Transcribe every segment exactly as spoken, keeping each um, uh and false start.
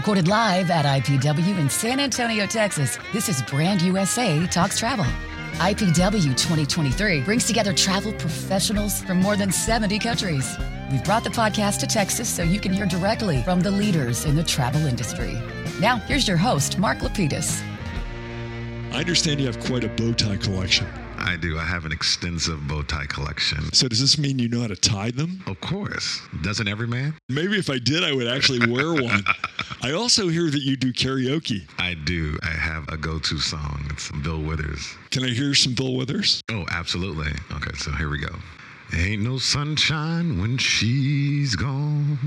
Recorded live at I P W in San Antonio, Texas, this is Brand U S A Talks Travel. I P W twenty twenty-three brings together travel professionals from more than seventy countries. We've brought the podcast to Texas so you can hear directly from the leaders in the travel industry. Now, here's your host, Mark Lapidus. I understand you have quite a bow tie collection. I do. I have an extensive bow tie collection. So does this mean you know how to tie them? Of course. Doesn't every man? Maybe if I did, I would actually wear one. I also hear that you do karaoke. I do. I have a go-to song. It's Bill Withers. Can I hear some Bill Withers? Oh, absolutely. Okay, so here we go. Ain't no sunshine when she's gone.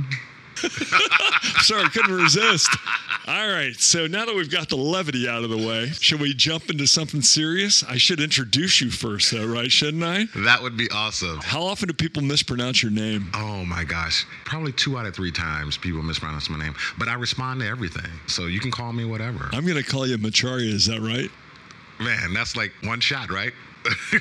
Sorry, couldn't resist. All right, so now that we've got the levity out of the way, should we jump into something serious? I should introduce you first, though, right? Shouldn't I? That would be awesome. How often do people mispronounce your name? Oh, my gosh. Probably two out of three times people mispronounce my name, but I respond to everything, so you can call me whatever. I'm going to call you Macharia, is that right? Man, that's like one shot, right?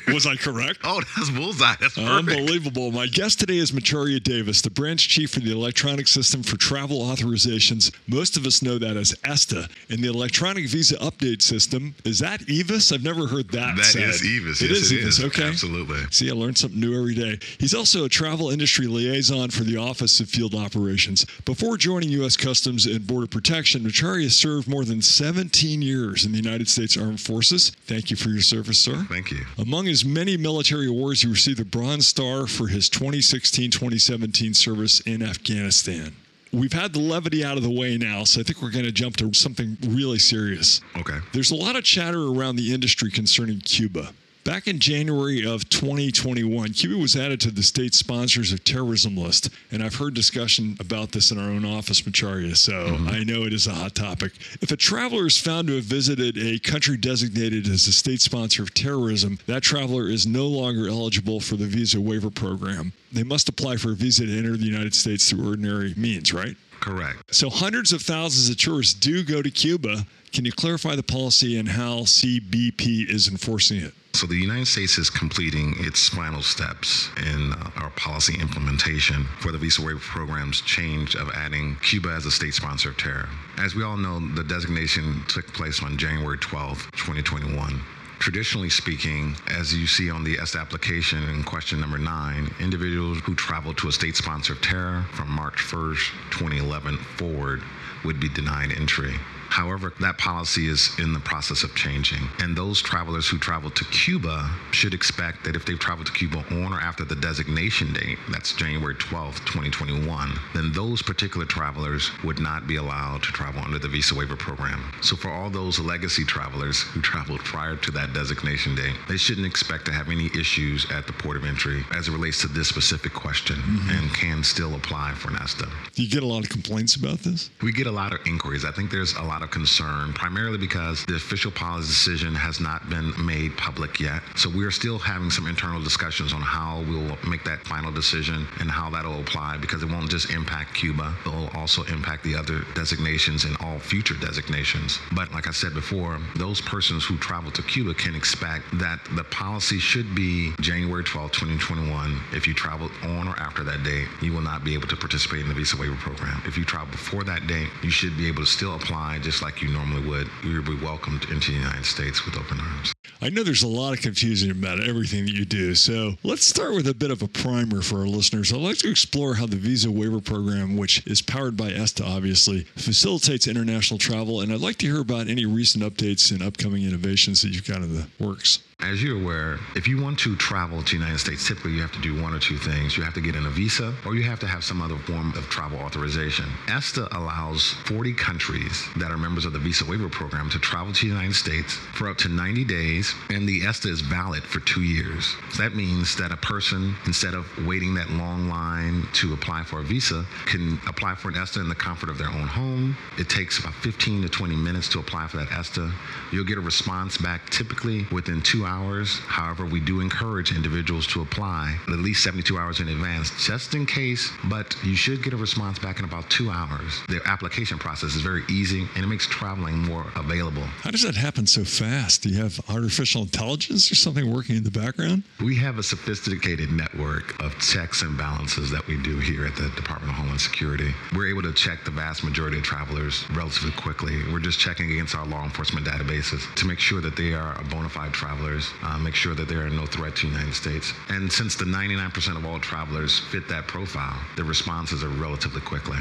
Was I correct? Oh, that's bullseye. That's perfect. Unbelievable. My guest today is Macharia Davis, the branch chief for the Electronic System for Travel Authorizations. Most of us know that as ESTA. And the Electronic Visa Update System, is that EVUS? I've never heard that That said. is EVUS. It yes, is it EVUS. Is. Okay. Absolutely. See, I learned something new every day. He's also a travel industry liaison for the Office of Field Operations. Before joining U S Customs and Border Protection, Macharia served more than seventeen years in the United States Armed Forces. Thank you for your service, sir. Thank you. Among his many military awards, he received the Bronze Star for his twenty sixteen twenty seventeen service in Afghanistan. We've had the levity out of the way now, so I think we're going to jump to something really serious. Okay. There's a lot of chatter around the industry concerning Cuba. Back in January of twenty twenty-one, Cuba was added to the state sponsors of terrorism list, and I've heard discussion about this in our own office, Macharia, so mm-hmm. I know it is a hot topic. If a traveler is found to have visited a country designated as a state sponsor of terrorism, that traveler is no longer eligible for the visa waiver program. They must apply for a visa to enter the United States through ordinary means, right? Correct. So hundreds of thousands of tourists do go to Cuba. Can you clarify the policy and how C B P is enforcing it? So the United States is completing its final steps in uh, our policy implementation for the visa waiver program's change of adding Cuba as a state sponsor of terror. As we all know, the designation took place on January twelfth, twenty twenty-one. Traditionally speaking, as you see on the ESTA application in question number nine, individuals who travel to a state sponsor of terror from March first, twenty eleven forward would be denied entry. However, that policy is in the process of changing. And those travelers who travel to Cuba should expect that if they've traveled to Cuba on or after the designation date, that's January twelfth, twenty twenty-one, then those particular travelers would not be allowed to travel under the visa waiver program. So for all those legacy travelers who traveled prior to that designation date, they shouldn't expect to have any issues at the port of entry as it relates to this specific question mm-hmm. and can still apply for ESTA. Do you get a lot of complaints about this? We get a lot of inquiries. I think there's a lot of concern, primarily because the official policy decision has not been made public yet. So we're still having some internal discussions on how we'll make that final decision and how that'll apply, because it won't just impact Cuba. It'll also impact the other designations and all future designations. But like I said before, those persons who travel to Cuba can expect that the policy should be January twelfth, twenty twenty-one. If you travel on or after that date, you will not be able to participate in the visa waiver program. If you travel before that date, you should be able to still apply just like you normally would. You would be welcomed into the United States with open arms. I know there's a lot of confusion about everything that you do, so let's start with a bit of a primer for our listeners. I'd like to explore how the Visa Waiver Program, which is powered by ESTA, obviously, facilitates international travel, and I'd like to hear about any recent updates and upcoming innovations that you've got in the works. As you're aware, if you want to travel to the United States, typically you have to do one or two things. You have to get in a visa, or you have to have some other form of travel authorization. ESTA allows forty countries that are members of the Visa Waiver Program to travel to the United States for up to ninety days, and the ESTA is valid for two years. So that means that a person, instead of waiting that long line to apply for a visa, can apply for an ESTA in the comfort of their own home. It takes about fifteen to twenty minutes to apply for that ESTA. You'll get a response back typically within two hours. Hours. However, we do encourage individuals to apply at least seventy-two hours in advance, just in case, but you should get a response back in about two hours. The application process is very easy, and it makes traveling more available. How does that happen so fast? Do you have artificial intelligence or something working in the background? We have a sophisticated network of checks and balances that we do here at the Department of Homeland Security. We're able to check the vast majority of travelers relatively quickly. We're just checking against our law enforcement databases to make sure that they are bona fide travelers, uh, make sure that they are no threat to the United States. And since the ninety-nine percent of all travelers fit that profile, the responses are relatively quickly.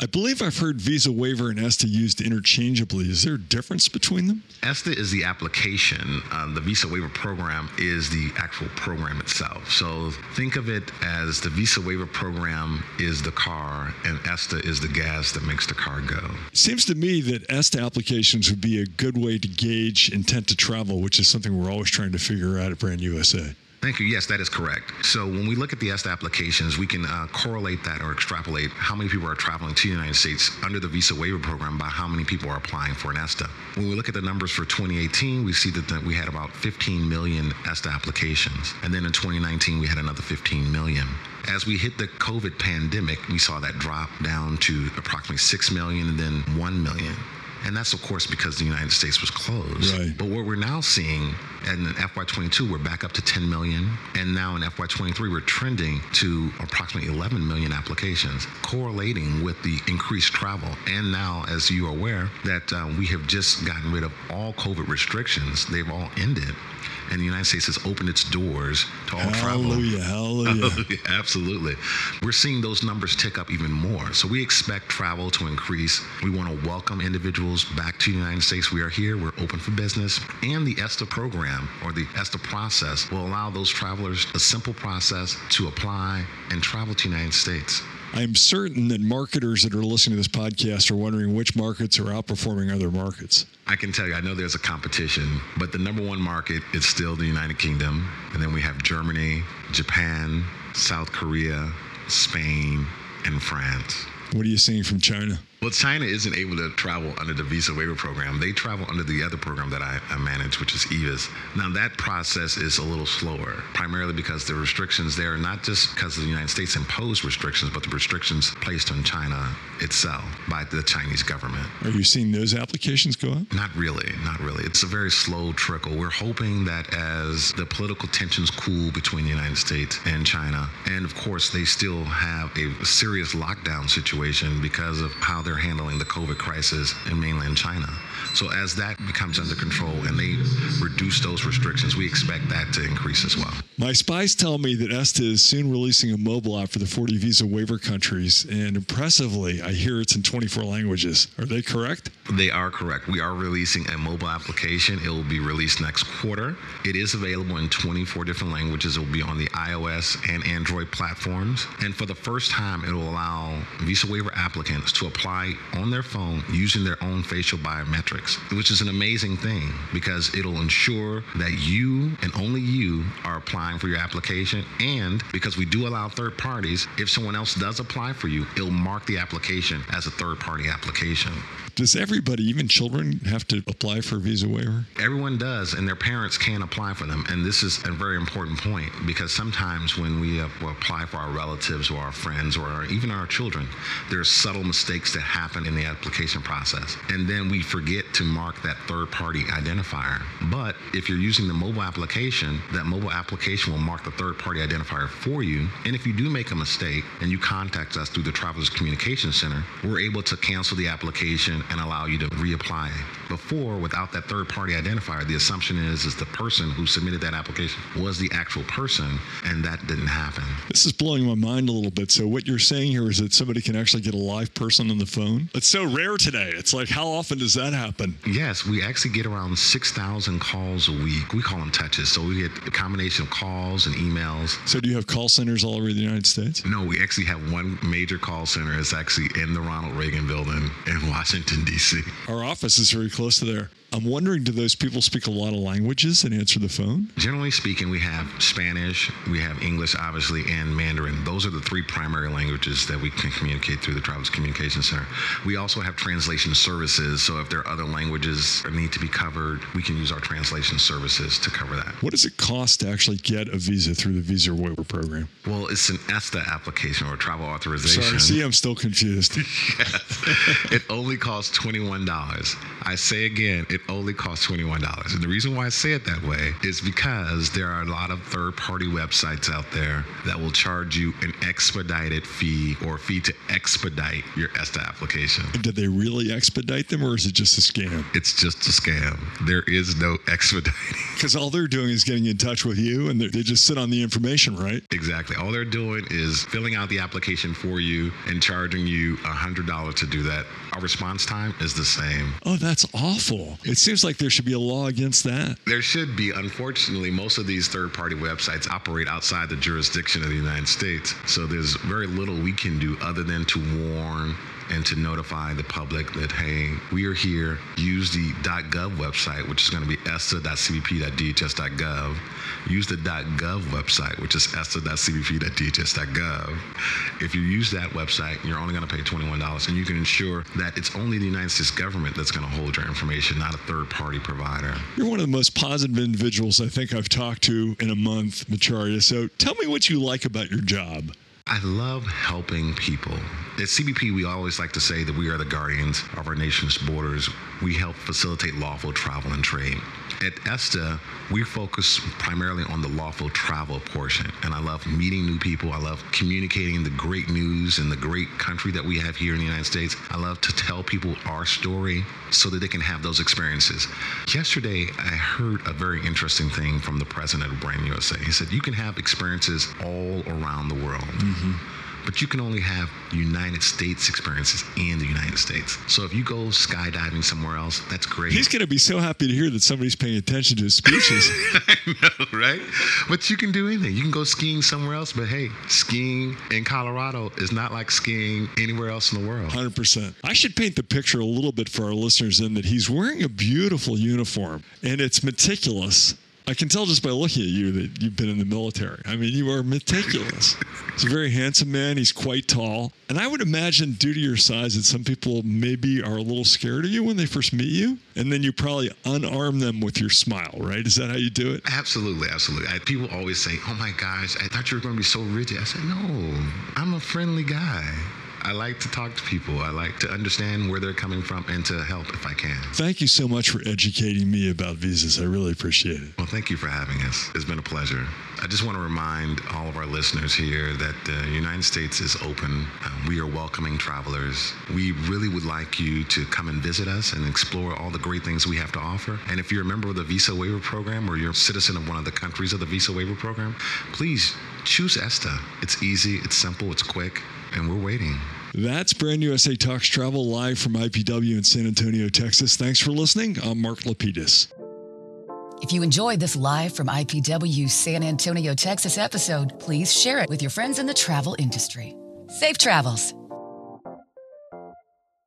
I believe I've heard Visa Waiver and ESTA used interchangeably. Is there a difference between them? ESTA is the application. Um, the Visa Waiver program is the actual program itself. So think of it as the Visa Waiver program is the car and ESTA is the gas that makes the car go. Seems to me that ESTA applications would be a good way to gauge intent to travel, which is something we're always trying to figure out at Brand U S A. Thank you. Yes, that is correct. So when we look at the ESTA applications, we can uh, correlate that or extrapolate how many people are traveling to the United States under the Visa Waiver Program by how many people are applying for an ESTA. When we look at the numbers for twenty eighteen, we see that the, we had about fifteen million ESTA applications. And then in twenty nineteen, we had another fifteen million. As we hit the COVID pandemic, we saw that drop down to approximately six million and then one million. And that's, of course, because the United States was closed. Right. But what we're now seeing, and in F Y twenty-two, we're back up to ten million. And now in F Y twenty-three, we're trending to approximately eleven million applications, correlating with the increased travel. And now, as you are aware, that uh, we have just gotten rid of all COVID restrictions. They've all ended. And the United States has opened its doors to all hallelujah, travel. Hallelujah, hallelujah. Absolutely. We're seeing those numbers tick up even more. So we expect travel to increase. We want to welcome individuals back to the United States. We are here. We're open for business. And the ESTA program or the ESTA process will allow those travelers a simple process to apply and travel to the United States. I'm certain that marketers that are listening to this podcast are wondering which markets are outperforming other markets. I can tell you, I know there's a competition, but the number one market is still the United Kingdom. And then we have Germany, Japan, South Korea, Spain, and France. What are you seeing from China? Well, China isn't able to travel under the Visa Waiver Program. They travel under the other program that I, I manage, which is E V U S. Now, that process is a little slower, primarily because the restrictions there, not just because the United States imposed restrictions, but the restrictions placed on China itself by the Chinese government. Are you seeing those applications go up? Not really, not really. It's a very slow trickle. We're hoping that as the political tensions cool between the United States and China, and of course, they still have a serious lockdown situation because of how they're handling the COVID crisis in mainland China. So as that becomes under control and they reduce those restrictions, we expect that to increase as well. My spies tell me that ESTA is soon releasing a mobile app for the forty visa waiver countries, and impressively, I hear it's in twenty-four languages. Are they correct? They are correct. We are releasing a mobile application. It will be released next quarter. It is available in twenty-four different languages. It will be on the iOS and Android platforms. And for the first time, it will allow visa waiver applicants to apply on their phone using their own facial biometrics, which is an amazing thing because it'll ensure that you and only you are applying for your application. And because we do allow third parties, if someone else does apply for you, it'll mark the application as a third-party application. Does everybody, even children, have to apply for a visa waiver? Everyone does, and their parents can apply for them. And this is a very important point because sometimes when we apply for our relatives or our friends or our, even our children, there are subtle mistakes that happen in the application process. And then we forget to mark that third-party identifier. But if you're using the mobile application, that mobile application will mark the third-party identifier for you. And if you do make a mistake and you contact us through the Travelers Communication Center, we're able to cancel the application and allow you to reapply. Before, without that third-party identifier, the assumption is, is the person who submitted that application was the actual person, and that didn't happen. This is blowing my mind a little bit. So what you're saying here is that somebody can actually get a live person on the phone? It's so rare today. It's like, how often does that happen? Yes, we actually get around six thousand calls a week. We call them touches. So we get a combination of calls and emails. So do you have call centers all over the United States? No, we actually have one major call center. It's actually in the Ronald Reagan building in Washington, D C. Our office is very close to there. I'm wondering, do those people speak a lot of languages and answer the phone? Generally speaking, we have Spanish, we have English, obviously, and Mandarin. Those are the three primary languages that we can communicate through the Travelers Communication Center. We also have translation services, so if there are other languages that need to be covered, we can use our translation services to cover that. What does it cost to actually get a visa through the Visa Waiver Program? Well, it's an ESTA application or travel authorization. Sorry, see, I'm still confused. Yes. It only costs twenty-one dollars. I say again, it only costs twenty-one dollars. And the reason why I say it that way is because there are a lot of third-party websites out there that will charge you an expedited fee or a fee to expedite your ESTA application. Did they really expedite them, or is it just a scam? It's just a scam. There is no expediting. Because all they're doing is getting in touch with you, and they just sit on the information, right? Exactly. All they're doing is filling out the application for you and charging you one hundred dollars to do that. Our response time is the same. Oh, that's awful. It seems like there should be a law against that. There should be. Unfortunately, most of these third-party websites operate outside the jurisdiction of the United States, so there's very little we can do other than to warn and to notify the public that, hey, we are here. Use the .gov website, which is going to be e s t a dot c b p dot d h s dot gov. Use the .gov website, which is e s t a dot c b p dot d h s dot gov. If you use that website, you're only going to pay twenty-one dollars, and you can ensure that it's only the United States government that's going to hold your information, not a third-party provider. You're one of the most positive individuals I think I've talked to in a month, Macharia. So tell me what you like about your job. I love helping people. At C B P, we always like to say that we are the guardians of our nation's borders. We help facilitate lawful travel and trade. At ESTA, we focus primarily on the lawful travel portion, and I love meeting new people. I love communicating the great news and the great country that we have here in the United States. I love to tell people our story so that they can have those experiences. Yesterday, I heard a very interesting thing from the president of Brand U S A. He said, you can have experiences all around the world. Mm-hmm. But you can only have United States experiences in the United States. So if you go skydiving somewhere else, that's great. He's going to be so happy to hear that somebody's paying attention to his speeches. I know, right? But you can do anything. You can go skiing somewhere else, but hey, skiing in Colorado is not like skiing anywhere else in the world. one hundred percent. I should paint the picture a little bit for our listeners in that he's wearing a beautiful uniform, and it's meticulous. I can tell just by looking at you that you've been in the military. I mean, you are meticulous. He's a very handsome man. He's quite tall. And I would imagine due to your size that some people maybe are a little scared of you when they first meet you. And then you probably unarm them with your smile, right? Is that how you do it? Absolutely. Absolutely. I, people always say, oh, my gosh, I thought you were going to be so rigid. I said, no, I'm a friendly guy. I like to talk to people. I like to understand where they're coming from and to help if I can. Thank you so much for educating me about visas. I really appreciate it. Well, thank you for having us. It's been a pleasure. I just want to remind all of our listeners here that the United States is open. We are welcoming travelers. We really would like you to come and visit us and explore all the great things we have to offer. And if you're a member of the Visa Waiver Program or you're a citizen of one of the countries of the Visa Waiver Program, please choose ESTA. It's easy, it's simple, it's quick, and we're waiting. That's Brand U S A Talks Travel live from I P W in San Antonio, Texas. Thanks for listening. I'm Mark Lapidus. If you enjoyed this live from I P W San Antonio, Texas episode, please share it with your friends in the travel industry. Safe travels.